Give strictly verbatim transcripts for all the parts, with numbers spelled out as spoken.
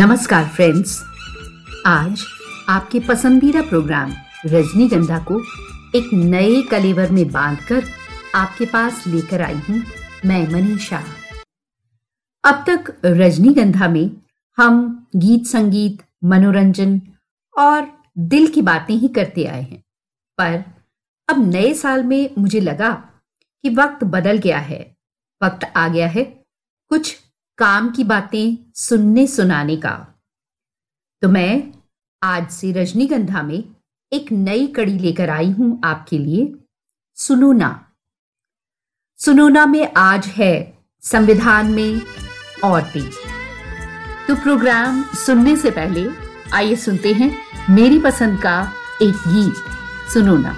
नमस्कार फ्रेंड्स, आज आपके पसंदीदा प्रोग्राम रजनीगंधा को एक नए कलेवर में बांधकर आपके पास लेकर आई हूं मैं मनीषा। अब तक रजनीगंधा में हम गीत संगीत, मनोरंजन और दिल की बातें ही करते आए हैं, पर अब नए साल में मुझे लगा कि वक्त बदल गया है, वक्त आ गया है कुछ काम की बातें सुनने सुनाने का। तो मैं आज से रजनीगंधा में एक नई कड़ी लेकर आई हूं आपके लिए, सुनो ना। सुनो ना में आज है संविधान में औरतें। तो प्रोग्राम सुनने से पहले आइए सुनते हैं मेरी पसंद का एक गीत, सुनो ना।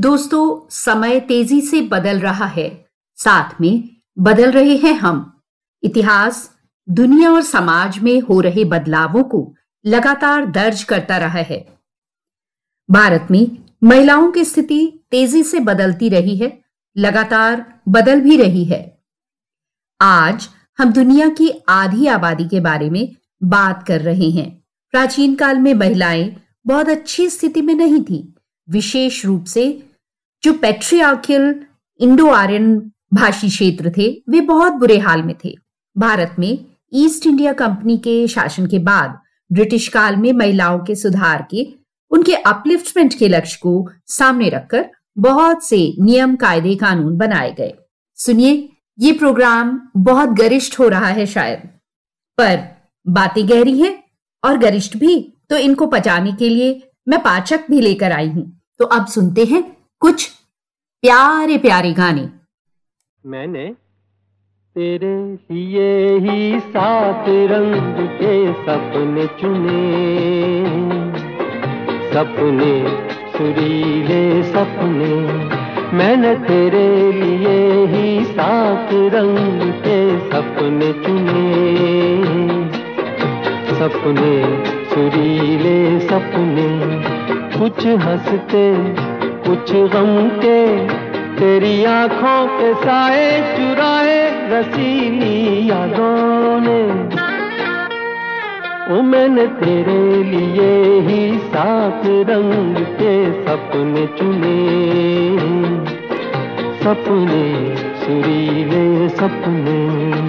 दोस्तों, समय तेजी से बदल रहा है, साथ में बदल रहे हैं हम। इतिहास दुनिया और समाज में हो रहे बदलावों को लगातार दर्ज करता रहा है। भारत में महिलाओं की स्थिति तेजी से बदलती रही है, लगातार बदल भी रही है। आज हम दुनिया की आधी आबादी के बारे में बात कर रहे हैं। प्राचीन काल में महिलाएं बहुत अच्छी स्थिति में नहीं थी, विशेष रूप से जो पैट्रियार्कियल इंडो आर्यन भाषी क्षेत्र थे वे बहुत बुरे हाल में थे। भारत में ईस्ट इंडिया कंपनी के शासन के बाद ब्रिटिश काल में महिलाओं के सुधार के, उनके अपलिफ्टमेंट के लक्ष्य को सामने रखकर बहुत से नियम, कायदे, कानून बनाए गए। सुनिए, ये प्रोग्राम बहुत गरिष्ठ हो रहा है शायद, पर बातें गहरी है और गरिष्ठ भी, तो इनको पचाने के लिए मैं पाचक भी लेकर आई हूँ। तो अब सुनते हैं कुछ प्यारे प्यारे गाने। मैंने तेरे लिए ही सात रंग के सपने चुने, सपने सुरीले सपने, मैंने तेरे लिए ही सात रंग के सपने चुने, सपने सुरीले सपने, कुछ हंसते कुछ गम के, तेरी आंखों के साए चुराए रसीली यादों ने। ओ मैंने तेरे लिए ही सात रंग के सपने चुने, सपने सुरीले सपने।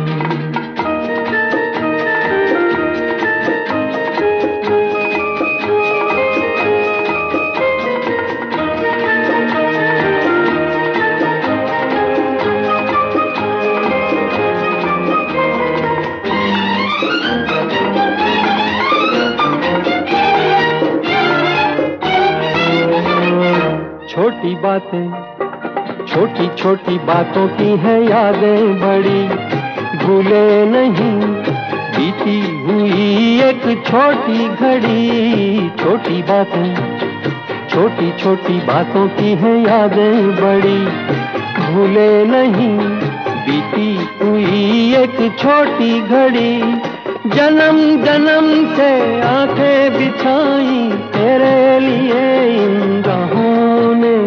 छोटी बातें, छोटी छोटी बातों की है यादें बड़ी, भूले नहीं बीती हुई एक छोटी घड़ी। छोटी बातें, छोटी छोटी बातों की है यादें बड़ी, भूले नहीं बीती हुई एक छोटी घड़ी। जन्म जन्म से आंखें बिछाई तेरे लिए इन राहों ने।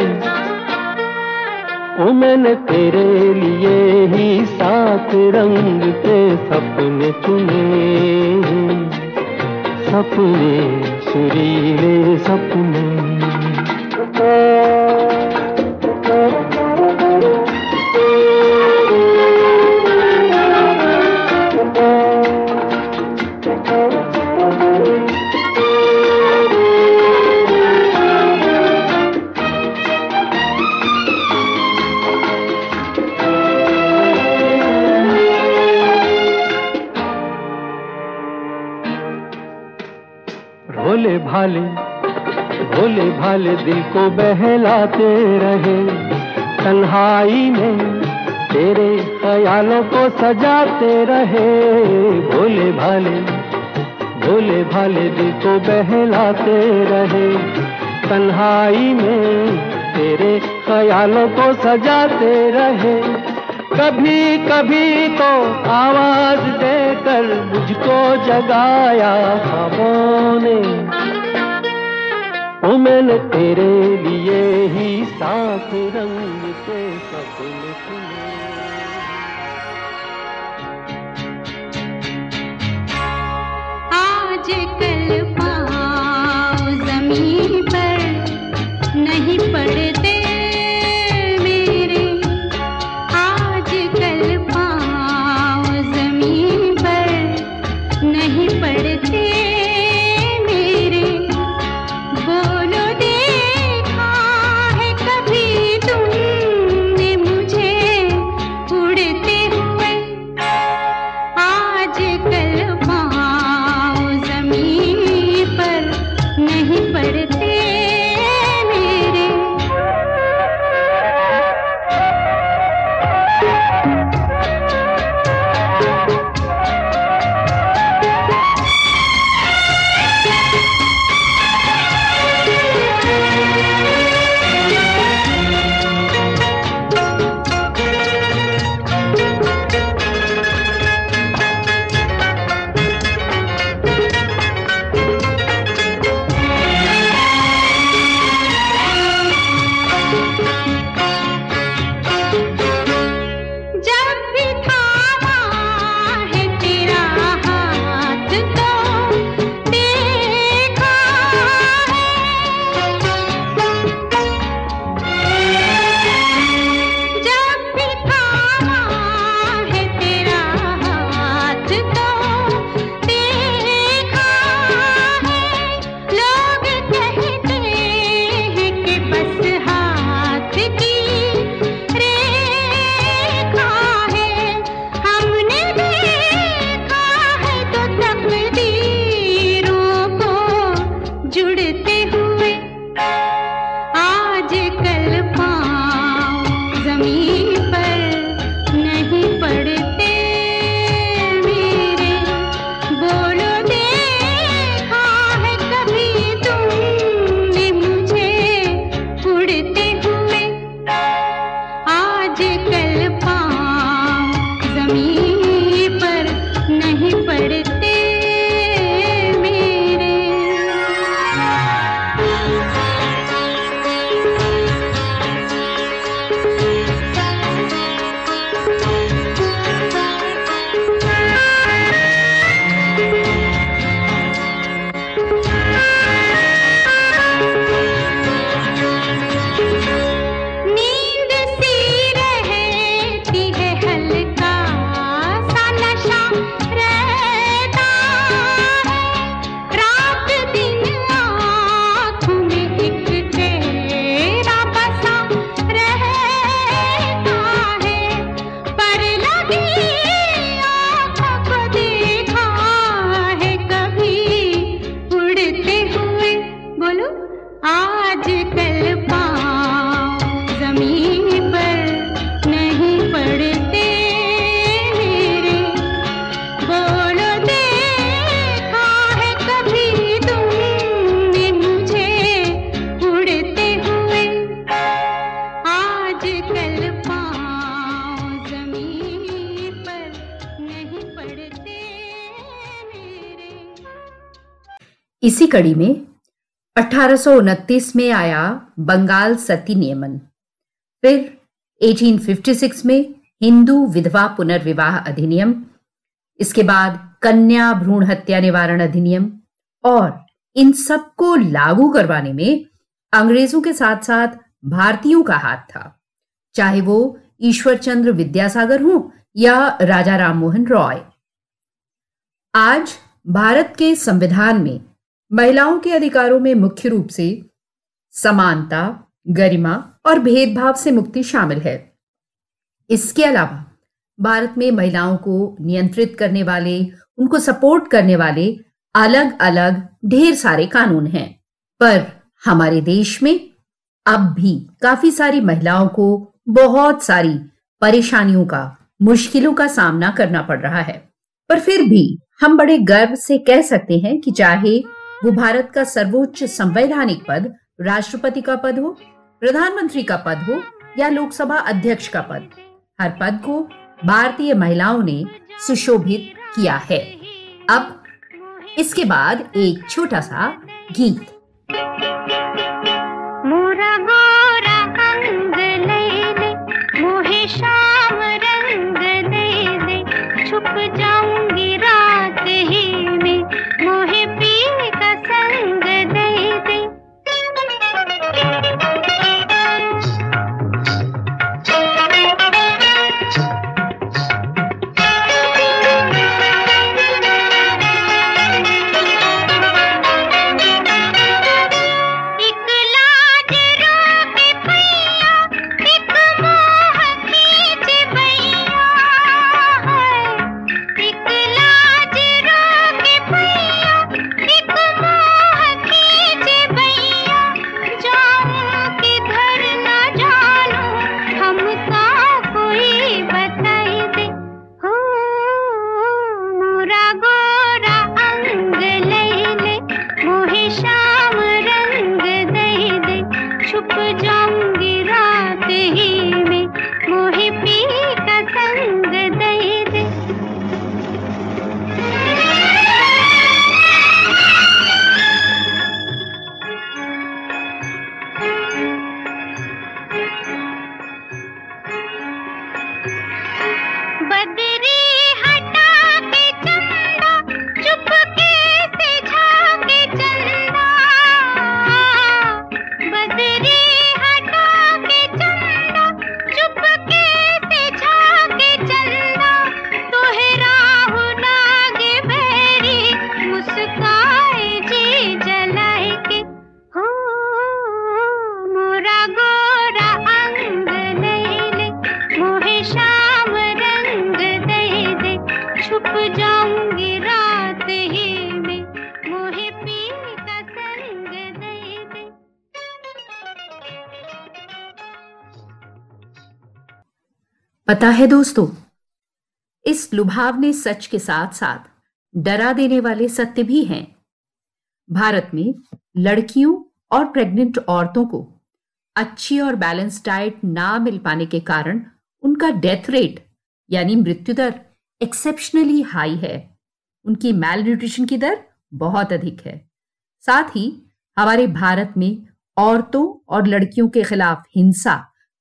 ओ मैंने तेरे लिए ही सात रंग के सपने चुने, सपने सुरीले सपने। भोले भाले दिल को बहलाते रहे, तन्हाई में तेरे ख्यालों को सजाते रहे। भोले भाले, भोले भाले दिल को बहलाते रहे, तन्हाई में तेरे ख्यालों को सजाते रहे। कभी कभी तो आवाज देकर मुझको जगाया ख्वाबों ने। ओ मैंने तेरे लिए ही सात रंग के सपने चुने। आज कल पाँव जमीन पर नहीं पड़ते मेरे, आज कल पाँव जमीन पर नहीं पड़ते मेरे। बोलो देखा है कभी तुमने मुझे उड़ते हुए, आज कल पाँव जमीन पर नहीं पड़ते मेरे। इसी कड़ी में अठारह सौ उनतीस में आया बंगाल सती नियमन, फिर अठारह सौ छप्पन में हिंदू विधवा पुनर्विवाह अधिनियम, इसके बाद कन्या भ्रूण हत्या निवारण अधिनियम, और इन सब को लागू करवाने में अंग्रेजों के साथ साथ भारतीयों का हाथ था, चाहे वो ईश्वरचंद्र विद्यासागर हों या राजा राममोहन रॉय। आज भारत के संविधान में महिलाओं के अधिकारों में मुख्य रूप से समानता, गरिमा और भेदभाव से मुक्ति शामिल है। इसके अलावा भारत में महिलाओं को नियंत्रित करने वाले, उनको सपोर्ट करने वाले अलग अलग ढेर सारे कानून हैं, पर हमारे देश में अब भी काफी सारी महिलाओं को बहुत सारी परेशानियों का, मुश्किलों का सामना करना पड़ रहा है। पर फिर भी हम बड़े गर्व से कह सकते हैं कि चाहे वो भारत का सर्वोच्च संवैधानिक पद, राष्ट्रपति का पद हो, प्रधानमंत्री का पद हो या लोकसभा अध्यक्ष का पद, हर पद को भारतीय महिलाओं ने सुशोभित किया है। अब इसके बाद एक छोटा सा गीत। पता है दोस्तों, इस लुभावने सच के साथ साथ डरा देने वाले सत्य भी हैं। भारत में लड़कियों और प्रेग्नेंट औरतों को अच्छी और बैलेंस डाइट ना मिल पाने के कारण उनका डेथ रेट यानी मृत्यु दर एक्सेप्शनली हाई है। उनकी मैल न्यूट्रिशन की दर बहुत अधिक है। साथ ही हमारे भारत में औरतों और लड़कियों के खिलाफ हिंसा,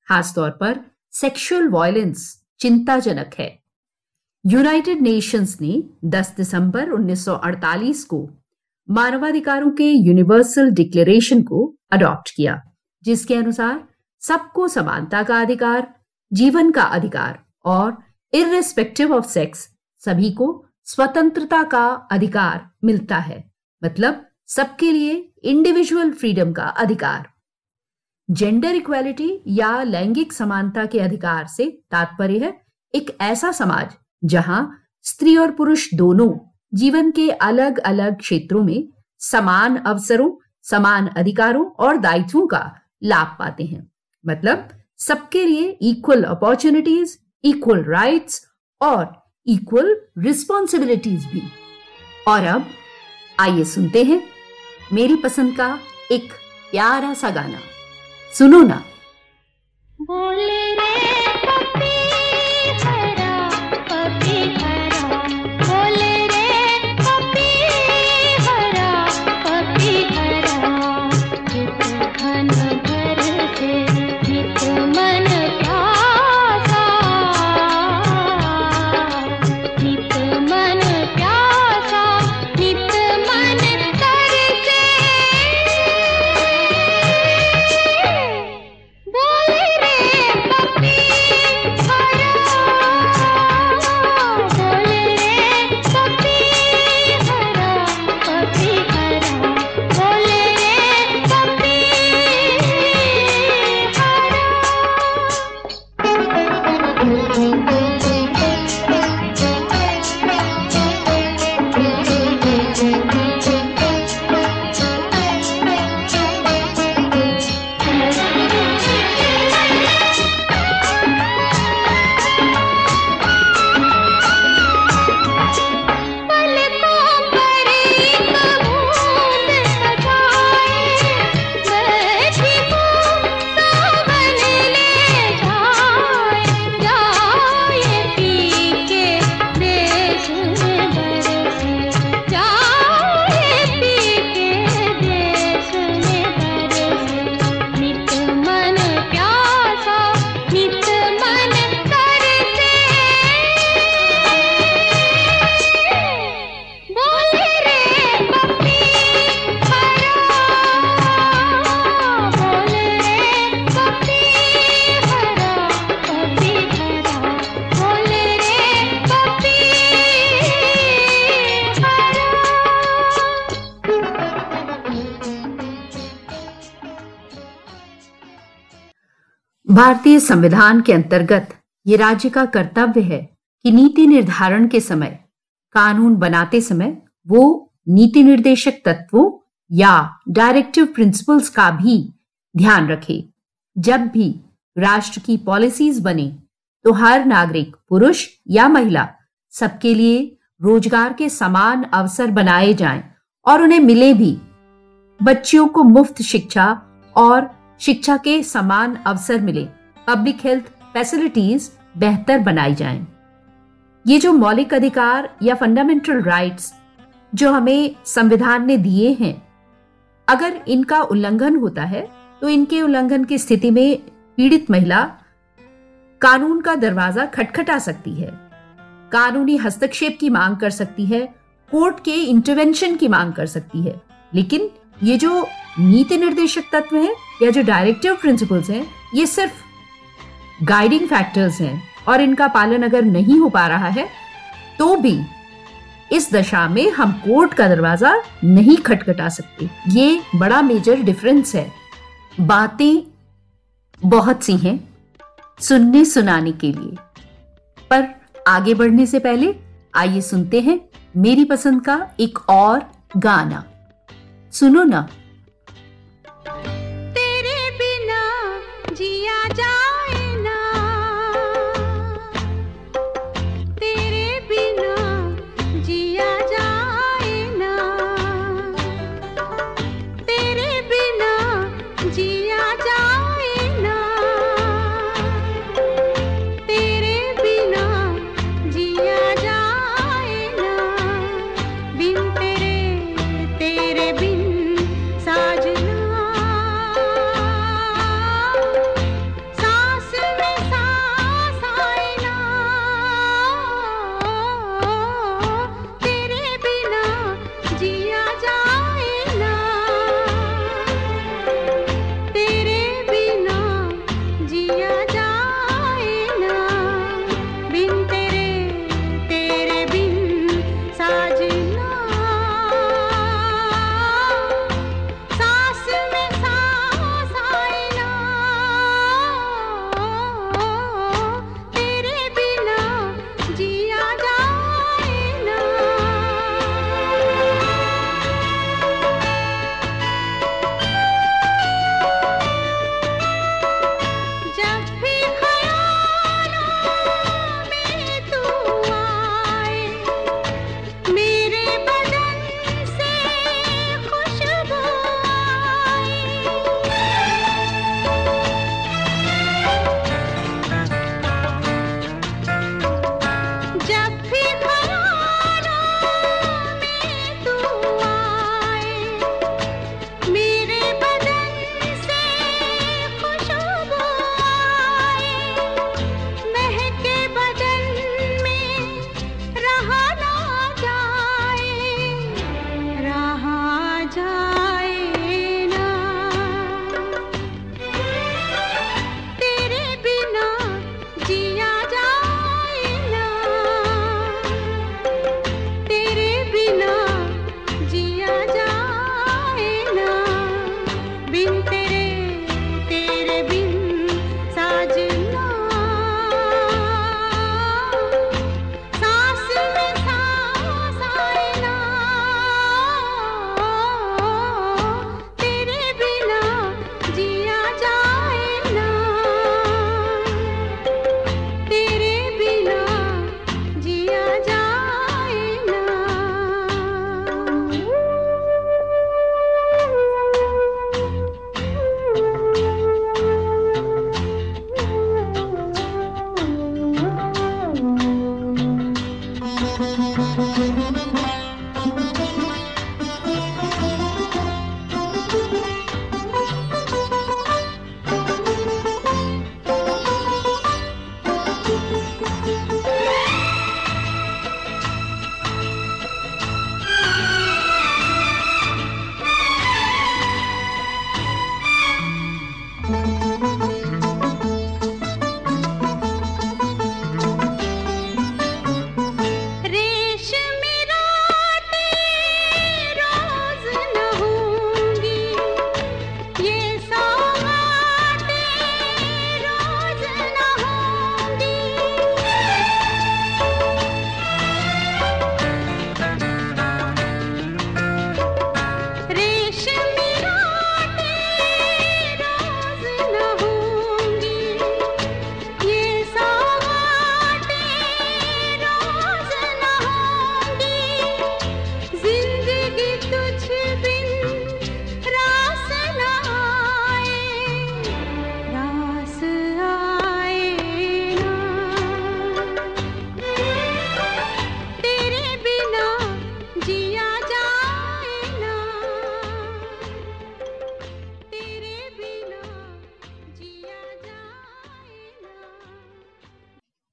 खासतौर पर सेक्सुअल वायलेंस, चिंताजनक है। यूनाइटेड नेशंस ने दस दिसंबर उन्नीस सौ अड़तालीस को मानवाधिकारों के यूनिवर्सल डिक्लेरेशन को अडॉप्ट किया, जिसके अनुसार सबको समानता का अधिकार, जीवन का अधिकार और इर्रेस्पेक्टिव ऑफ सेक्स, सभी को स्वतंत्रता का अधिकार मिलता है, मतलब सबके लिए इंडिविजुअल फ्रीडम का अधिकार। जेंडर इक्वालिटी या लैंगिक समानता के अधिकार से तात्पर्य है एक ऐसा समाज जहां स्त्री और पुरुष दोनों जीवन के अलग अलग क्षेत्रों में समान अवसरों, समान अधिकारों और दायित्वों का लाभ पाते हैं, मतलब सबके लिए इक्वल अपॉर्चुनिटीज, इक्वल राइट्स और इक्वल रिस्पॉन्सिबिलिटीज भी। और अब आइए सुनते हैं मेरी पसंद का एक प्यारा सा गाना। सुनो ना, बोले रे बोले रे भारतीय संविधान के अंतर्गत ये राज्य का कर्तव्य है कि नीति निर्धारण के समय, कानून बनाते समय वो नीति निर्देशक तत्वों या डायरेक्टिव प्रिंसिपल्स का भी ध्यान रखे। जब भी राष्ट्र की पॉलिसीज बने तो हर नागरिक, पुरुष या महिला, सबके लिए रोजगार के समान अवसर बनाए जाएं और उन्हें मिले भी। बच्चियों को मुफ्त शिक्षा और शिक्षा के समान अवसर मिले। पब्लिक हेल्थ फैसिलिटीज बेहतर बनाई जाएं। ये जो मौलिक अधिकार या फंडामेंटल राइट्स जो हमें संविधान ने दिए हैं, अगर इनका उल्लंघन होता है तो इनके उल्लंघन की स्थिति में पीड़ित महिला कानून का दरवाजा खटखटा सकती है, कानूनी हस्तक्षेप की मांग कर सकती है, कोर्ट के इंटरवेंशन की मांग कर सकती है। लेकिन ये जो नीति निर्देशक तत्व हैं या जो डायरेक्टिव प्रिंसिपल्स हैं, ये सिर्फ गाइडिंग फैक्टर्स हैं और इनका पालन अगर नहीं हो पा रहा है तो भी इस दशा में हम कोर्ट का दरवाजा नहीं खटखटा सकते। ये बड़ा मेजर डिफरेंस है। बातें बहुत सी हैं सुनने सुनाने के लिए, पर आगे बढ़ने से पहले आइए सुनते हैं मेरी पसंद का एक और गाना। सुनो ना, तेरे बिना जिया जाए ना, तेरे बिना जिया जाए ना, तेरे बिना जिया जाए ना, तेरे बिना जिया जाए ना, बिन तेरे तेरे बिन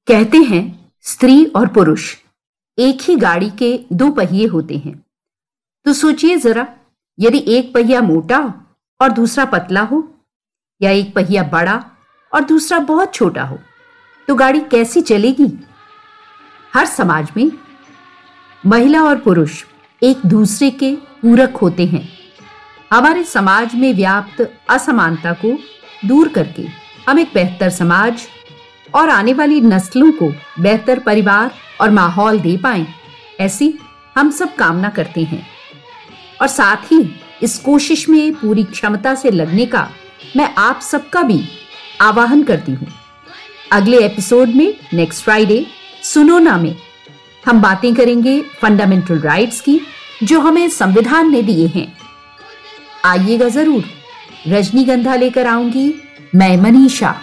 कहते हैं स्त्री और पुरुष एक ही गाड़ी के दो पहिए होते हैं। तो सोचिए जरा, यदि एक पहिया मोटा और दूसरा पतला हो, या एक पहिया बड़ा और दूसरा बहुत छोटा हो, तो गाड़ी कैसे चलेगी? हर समाज में महिला और पुरुष एक दूसरे के पूरक होते हैं। हमारे समाज में व्याप्त असमानता को दूर करके हम एक बेहतर समाज और आने वाली नस्लों को बेहतर परिवार और माहौल दे पाएं, ऐसी हम सब कामना करते हैं। और साथ ही इस कोशिश में पूरी क्षमता से लगने का मैं आप सबका भी आवाहन करती हूँ। अगले एपिसोड में नेक्स्ट फ्राइडे सुनो ना में हम बातें करेंगे फंडामेंटल राइट्स की, जो हमें संविधान ने दिए हैं। आइएगा जरूर। रजनीगंधा लेकर आऊंगी मैं, मनीषा।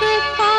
Just